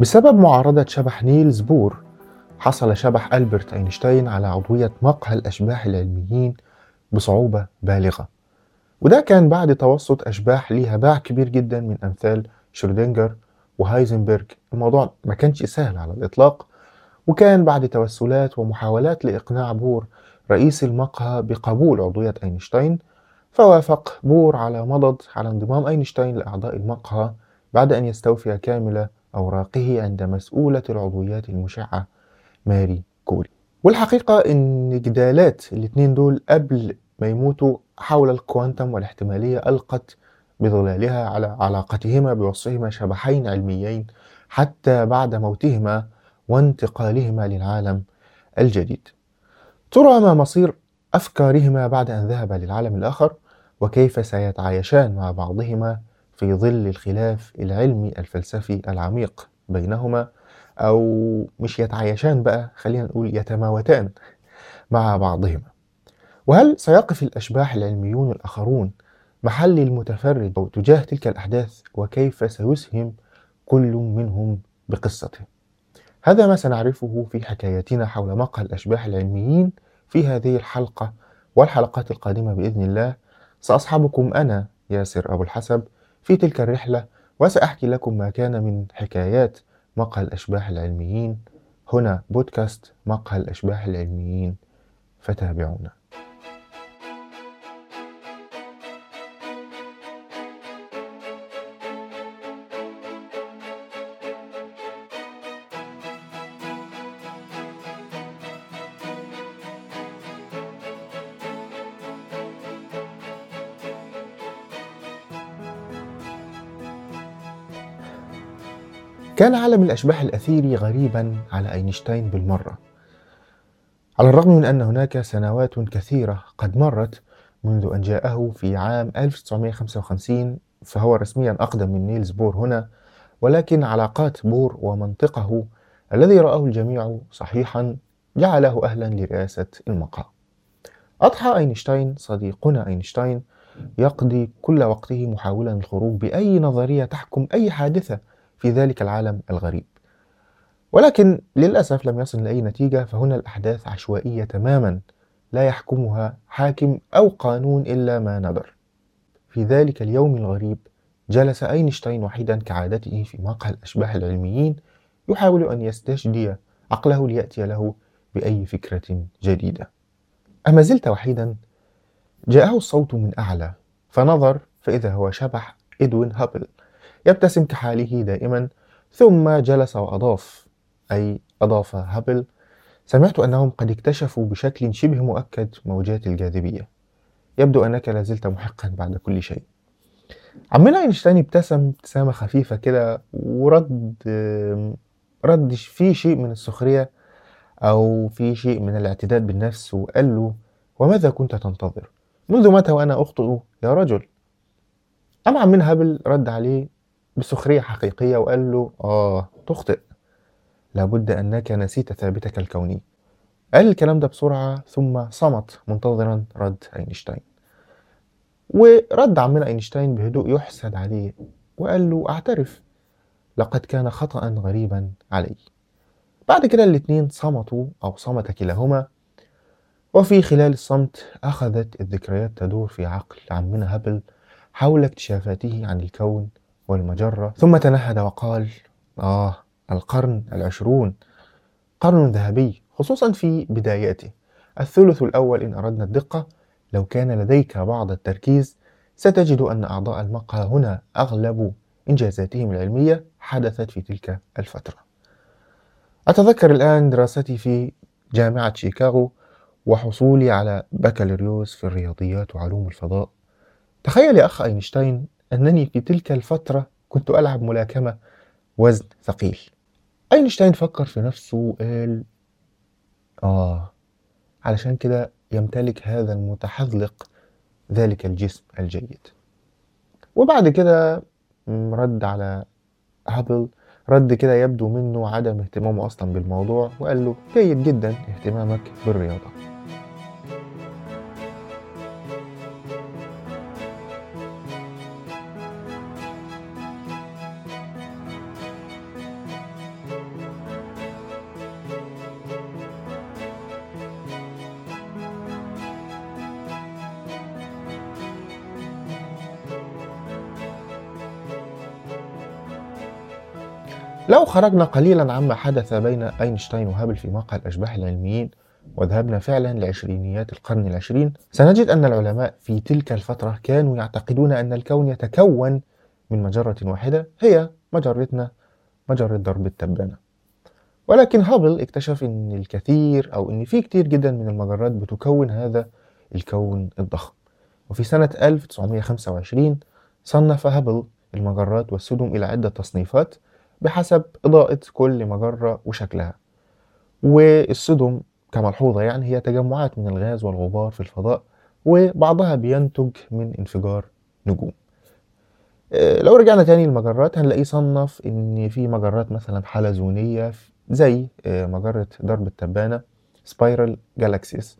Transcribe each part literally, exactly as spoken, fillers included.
بسبب معارضة شبح نيلز بور، حصل شبح ألبرت أينشتاين على عضوية مقهى الأشباح العلميين بصعوبة بالغة، وده كان بعد توسط أشباح ليها باع كبير جدا من أمثال شرودنجر وهايزنبرغ. الموضوع ما كانش سهل على الإطلاق، وكان بعد توسلات ومحاولات لإقناع بور رئيس المقهى بقبول عضوية أينشتاين، فوافق بور على مضض على انضمام أينشتاين لأعضاء المقهى بعد أن يستوفي كامل أوراقه عند مسؤولة العضويات المشعة ماري كوري. والحقيقة إن جدالات الاتنين دول قبل ما يموتوا حول الكوانتم والاحتمالية ألقت بظلالها على علاقتهما بوصفهما شبحين علميين حتى بعد موتهما وانتقالهما للعالم الجديد. ترى ما مصير أفكارهما بعد أن ذهب للعالم الآخر، وكيف سيتعايشان مع بعضهما في ظل الخلاف العلمي الفلسفي العميق بينهما، أو مش يتعايشان بقى، خلينا نقول يتماوتان مع بعضهما. وهل سيقف الأشباح العلميون الآخرون محل المتفرد أو تجاه تلك الأحداث، وكيف سيسهم كل منهم بقصته؟ هذا ما سنعرفه في حكايتنا حول مقهى الأشباح العلميين في هذه الحلقة والحلقات القادمة بإذن الله. سأصحبكم أنا ياسر أبو الحسب في تلك الرحلة، وسأحكي لكم ما كان من حكايات مقهى الأشباح العلميين. هنا بودكاست مقهى الأشباح العلميين، فتابعونا. كان عالم الأشباح الأثيري غريبا على أينشتاين بالمرة، على الرغم من أن هناك سنوات كثيرة قد مرت منذ أن جاءه في عام ألف وتسعمائة وخمسة وخمسين، فهو رسميا أقدم من نيلز بور هنا، ولكن علاقات بور ومنطقه الذي رآه الجميع صحيحا جعله أهلا لرئاسة المقهى. أضحى أينشتاين صديقنا أينشتاين يقضي كل وقته محاولا الخروج بأي نظرية تحكم أي حادثة في ذلك العالم الغريب، ولكن للأسف لم يصل لأي نتيجة. فهنا الأحداث عشوائية تماما، لا يحكمها حاكم أو قانون إلا ما ندر. في ذلك اليوم الغريب جلس أينشتاين وحيدا كعادته في مقهى الأشباح العلميين، يحاول أن يستشدي عقله ليأتي له بأي فكرة جديدة. أما زلت وحيدا، جاءه الصوت من أعلى، فنظر فإذا هو شبح إدوين هابل يبتسم كحاله دائما. ثم جلس وأضاف، أي أضاف هابل: سمعت أنهم قد اكتشفوا بشكل شبه مؤكد موجات الجاذبية، يبدو أنك لازلت محقا بعد كل شيء. عمنا أينشتاين ابتسم ابتسامة خفيفة كده، ورد رد في شيء من السخرية أو في شيء من الاعتداد بالنفس، وقال له: وماذا كنت تنتظر؟ منذ متى وأنا أخطئ يا رجل؟ أما عمنا هابل رد عليه بسخرية حقيقية وقال له: آه تخطئ، لابد أنك نسيت ثابتك الكوني. قال الكلام ده بسرعة ثم صمت منتظرا رد أينشتاين. ورد عمنا أينشتاين بهدوء يحسد عليه وقال له: أعترف، لقد كان خطأ غريبا علي. بعد كده الاتنين صمتوا أو صمت كلاهما، وفي خلال الصمت أخذت الذكريات تدور في عقل عمنا هابل حول اكتشافاته عن الكون والمجرة، ثم تنهد وقال: آه، القرن العشرون قرن ذهبي، خصوصا في بداياته، الثلث الأول إن أردنا الدقة. لو كان لديك بعض التركيز ستجد أن أعضاء المقهى هنا أغلب إنجازاتهم العلمية حدثت في تلك الفترة. أتذكر الآن دراستي في جامعة شيكاغو وحصولي على بكالوريوس في الرياضيات وعلوم الفضاء. تخيل يا أخ أينشتاين أنني في تلك الفترة كنت ألعب ملاكمة وزن ثقيل. أينشتاين فكر في نفسه وقال: آه، علشان كده يمتلك هذا المتحذلق ذلك الجسم الجيد. وبعد كده رد على هابل رد كده يبدو منه عدم اهتمامه أصلا بالموضوع، وقال له: جيد جدا اهتمامك بالرياضة. لو خرجنا قليلا عما حدث بين أينشتاين وهابل في مقهى الأشباح العلميين وذهبنا فعلا لعشرينيات القرن العشرين، سنجد أن العلماء في تلك الفترة كانوا يعتقدون أن الكون يتكون من مجرة واحدة هي مجرتنا، مجرة درب التبانه. ولكن هابل اكتشف أن الكثير أو أن في كتير جدا من المجرات بتكون هذا الكون الضخم. وفي سنة ألف وتسعمائة وخمسة وعشرين صنف هابل المجرات والسدم إلى عدة تصنيفات بحسب إضاءة كل مجرة وشكلها. والسدم كملحوظة يعني هي تجمعات من الغاز والغبار في الفضاء، وبعضها بينتج من انفجار نجوم. لو رجعنا تاني المجرات هنلاقيه صنف ان في مجرات مثلا حلزونية زي مجرة درب التبانة سبايرال جالاكسيس،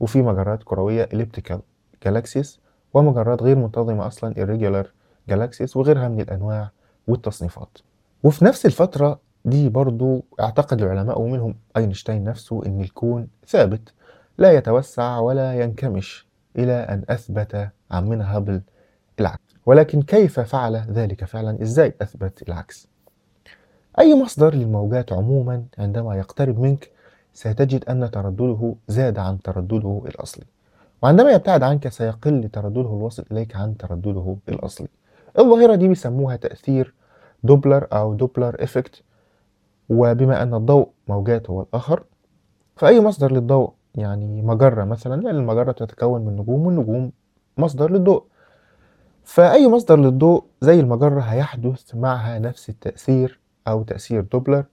وفي مجرات كروية إليبتيكال جالاكسيس، ومجرات غير منتظمة أصلا إيريجولار جالاكسيس، وغيرها من الأنواع والتصنيفات. وفي نفس الفترة دي برضو اعتقد العلماء ومنهم أينشتاين نفسه أن الكون ثابت لا يتوسع ولا ينكمش، إلى أن أثبت عمنا هابل العكس. ولكن كيف فعل ذلك فعلا؟ إزاي أثبت العكس؟ أي مصدر للموجات عموما عندما يقترب منك ستجد أن تردده زاد عن تردده الأصلي، وعندما يبتعد عنك سيقل تردده الواصل إليك عن تردده الأصلي. الظاهرة دي بيسموها تأثير دوبلر أو دوبلر إفكت. وبما أن الضوء موجات هو الآخر، فأي مصدر للضوء يعني مجرة مثلا، لأن المجرة تتكون من نجوم والنجوم مصدر للضوء، فأي مصدر للضوء زي المجرة هيحدث معها نفس التأثير أو تأثير دوبلر.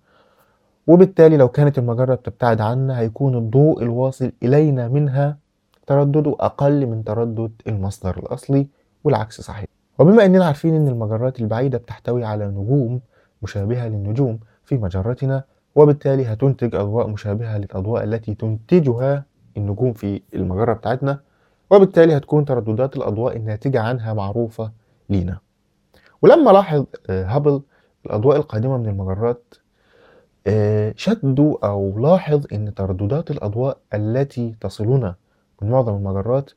وبالتالي لو كانت المجرة بتبتعد عنا هيكون الضوء الواصل إلينا منها تردده أقل من تردد المصدر الأصلي، والعكس صحيح. وبما أننا عارفين أن المجرات البعيدة بتحتوي على نجوم مشابهة للنجوم في مجرتنا، وبالتالي هتنتج أضواء مشابهة للأضواء التي تنتجها النجوم في المجرة بتاعتنا، وبالتالي هتكون ترددات الأضواء الناتجة عنها معروفة لينا. ولما لاحظ هابل الأضواء القادمة من المجرات شدوا أو لاحظ أن ترددات الأضواء التي تصلنا من معظم المجرات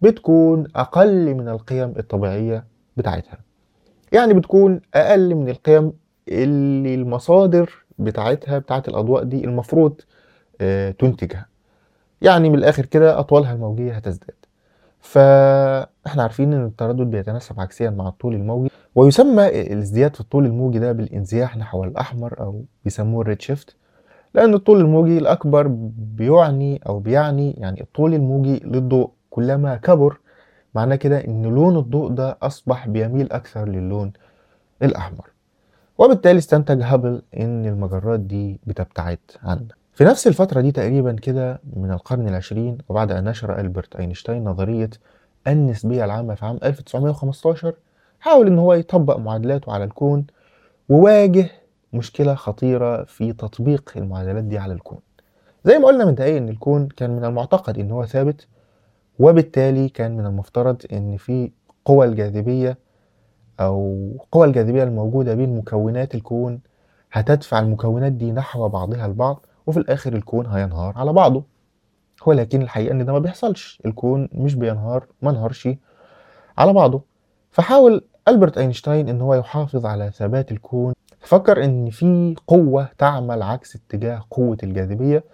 بتكون أقل من القيم الطبيعية بتاعتها، يعني بتكون أقل من القيم اللي المصادر بتاعتها بتاعت الأضواء دي المفروض تنتجها، يعني من الآخر كده أطوالها الموجية هتزداد. فإحنا عارفين أن التردد بيتناسب عكسيا مع الطول الموجي، ويسمى الازدياد في الطول الموجي ده بالانزياح نحو الأحمر أو بيسموه الريد شيفت، لأن الطول الموجي الأكبر بيعني أو بيعني يعني الطول الموجي للضوء كلما كبر، معناه كده أن لون الضوء ده أصبح بيميل أكثر للون الأحمر، وبالتالي استنتج هابل أن المجرات دي بتبتعد عنا. في نفس الفترة دي تقريبا كده من القرن العشرين، وبعد أن نشر ألبرت أينشتاين نظرية النسبية العامة في عام ألف وتسعمائة وخمسة عشر، حاول أن هو يطبق معادلاته على الكون، وواجه مشكلة خطيرة في تطبيق المعادلات دي على الكون. زي ما قلنا من دقايق أن الكون كان من المعتقد أنه ثابت، وبالتالي كان من المفترض أن في قوى الجاذبية أو قوى الجاذبية الموجودة بين مكونات الكون هتدفع المكونات دي نحو بعضها البعض، وفي الآخر الكون هينهار على بعضه. ولكن الحقيقة أن ده ما بيحصلش، الكون مش بينهار، ما انهارش على بعضه. فحاول ألبرت أينشتاين أن هو يحافظ على ثبات الكون، فكر أن في قوة تعمل عكس اتجاه قوة الجاذبية،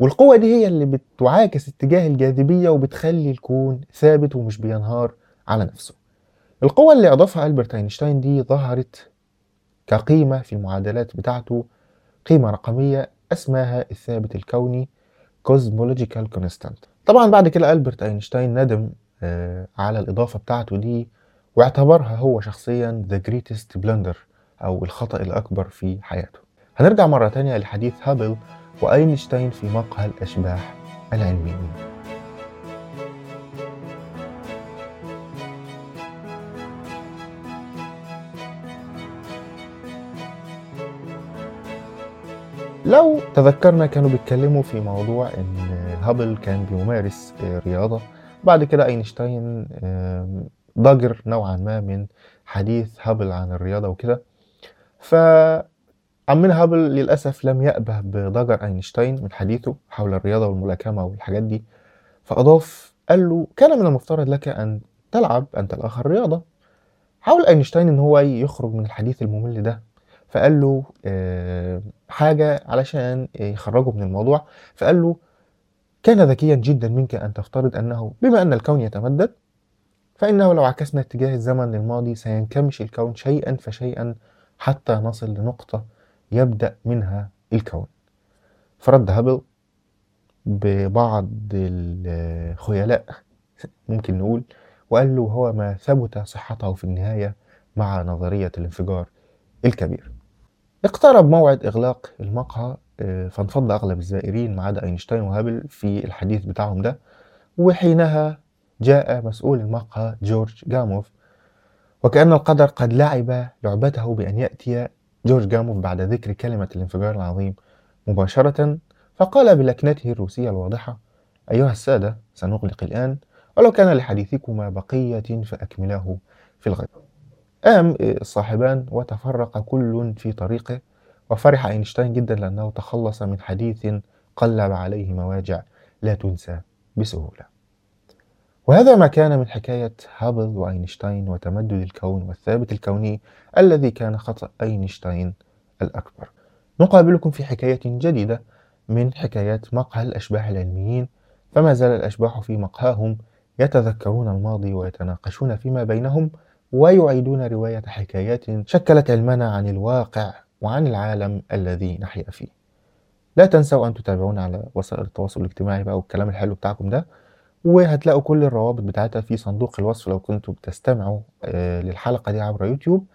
والقوة دي هي اللي بتعاكس اتجاه الجاذبية وبتخلي الكون ثابت ومش بينهار على نفسه. القوة اللي أضافها ألبرت أينشتاين دي ظهرت كقيمة في المعادلات بتاعته، قيمة رقمية اسمها الثابت الكوني Cosmological Constant. طبعا بعد كده ألبرت أينشتاين ندم على الإضافة بتاعته دي، واعتبرها هو شخصيا The Greatest Blunder أو الخطأ الأكبر في حياته. هنرجع مرة تانية لحديث هابل وأينشتاين في مقهى الأشباح العلميين. لو تذكرنا كانوا بيتكلموا في موضوع ان هابل كان بيمارس رياضة، بعد كده أينشتاين ضجر نوعا ما من حديث هابل عن الرياضة وكده. فعمنا هابل للأسف لم يأبه بضجر أينشتاين من حديثه حول الرياضة والملاكمة والحاجات دي، فأضاف قال له كان من المفترض لك أن تلعب أنت الآخر رياضة. حاول أينشتاين ان هو يخرج من الحديث الممل ده، فقال له حاجة علشان يخرجه من الموضوع، فقال له كان ذكيا جدا منك أن تفترض أنه بما أن الكون يتمدد فإنه لو عكسنا اتجاه الزمن للماضي سينكمش الكون شيئا فشيئا حتى نصل لنقطة يبدأ منها الكون. فرد هابل ببعض الخيلاء ممكن نقول، وقال له هو ما ثبت صحته في النهاية مع نظرية الانفجار الكبير. اقترب موعد إغلاق المقهى فانفض أغلب الزائرين ما عدا أينشتاين وهابل في الحديث بتاعهم ده، وحينها جاء مسؤول المقهى جورج جاموف، وكأن القدر قد لعب لعبته بأن يأتي جورج جاموف بعد ذكر كلمة الانفجار العظيم مباشرة، فقال بلكنته الروسية الواضحة: أيها السادة، سنغلق الآن، ولو كان لحديثكما بقية فأكملاه في الغد. قام الصاحبان وتفرق كل في طريقه، وفرح أينشتاين جدا لأنه تخلص من حديث قلب عليه مواجع لا تنسى بسهولة. وهذا ما كان من حكاية هابل وأينشتاين وتمدد الكون والثابت الكوني الذي كان خطأ أينشتاين الأكبر. نقابلكم في حكاية جديدة من حكايات مقهى الأشباح العلميين، فما زال الأشباح في مقهاهم يتذكرون الماضي ويتناقشون فيما بينهم ويعيدون رواية حكايات شكلت علمنا عن الواقع وعن العالم الذي نحيا فيه. لا تنسوا أن تتابعونا على وسائل التواصل الاجتماعي بقى والكلام الحلو بتاعكم ده، وهتلاقوا كل الروابط بتاعتها في صندوق الوصف لو كنتوا بتستمعوا للحلقة دي عبر يوتيوب.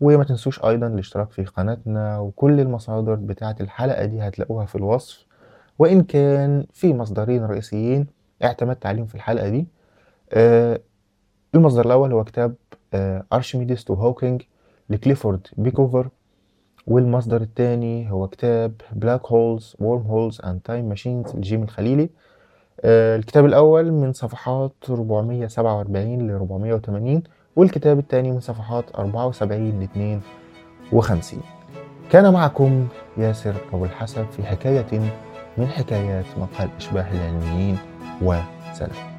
وما تنسوش أيضا الاشتراك في قناتنا، وكل المصادر بتاعت الحلقة دي هتلاقوها في الوصف، وإن كان في مصدرين رئيسيين اعتمدت عليهم في الحلقة دي. المصدر الأول هو كتاب أرشميدس تو هوكينج لكليفورد بيكوفر، والمصدر الثاني هو كتاب بلاك هولز وورم هولز أند تايم ماشينز لجيم الخليلي. الكتاب الأول من صفحات أربعمية وسبعة وأربعين ل أربعمية وتمانين، والكتاب الثاني من صفحات أربعة وسبعين ل اتنين وخمسين. كان معكم ياسر أبو الحسب في حكاية من حكايات مقهى الأشباح العلميين، وسلام.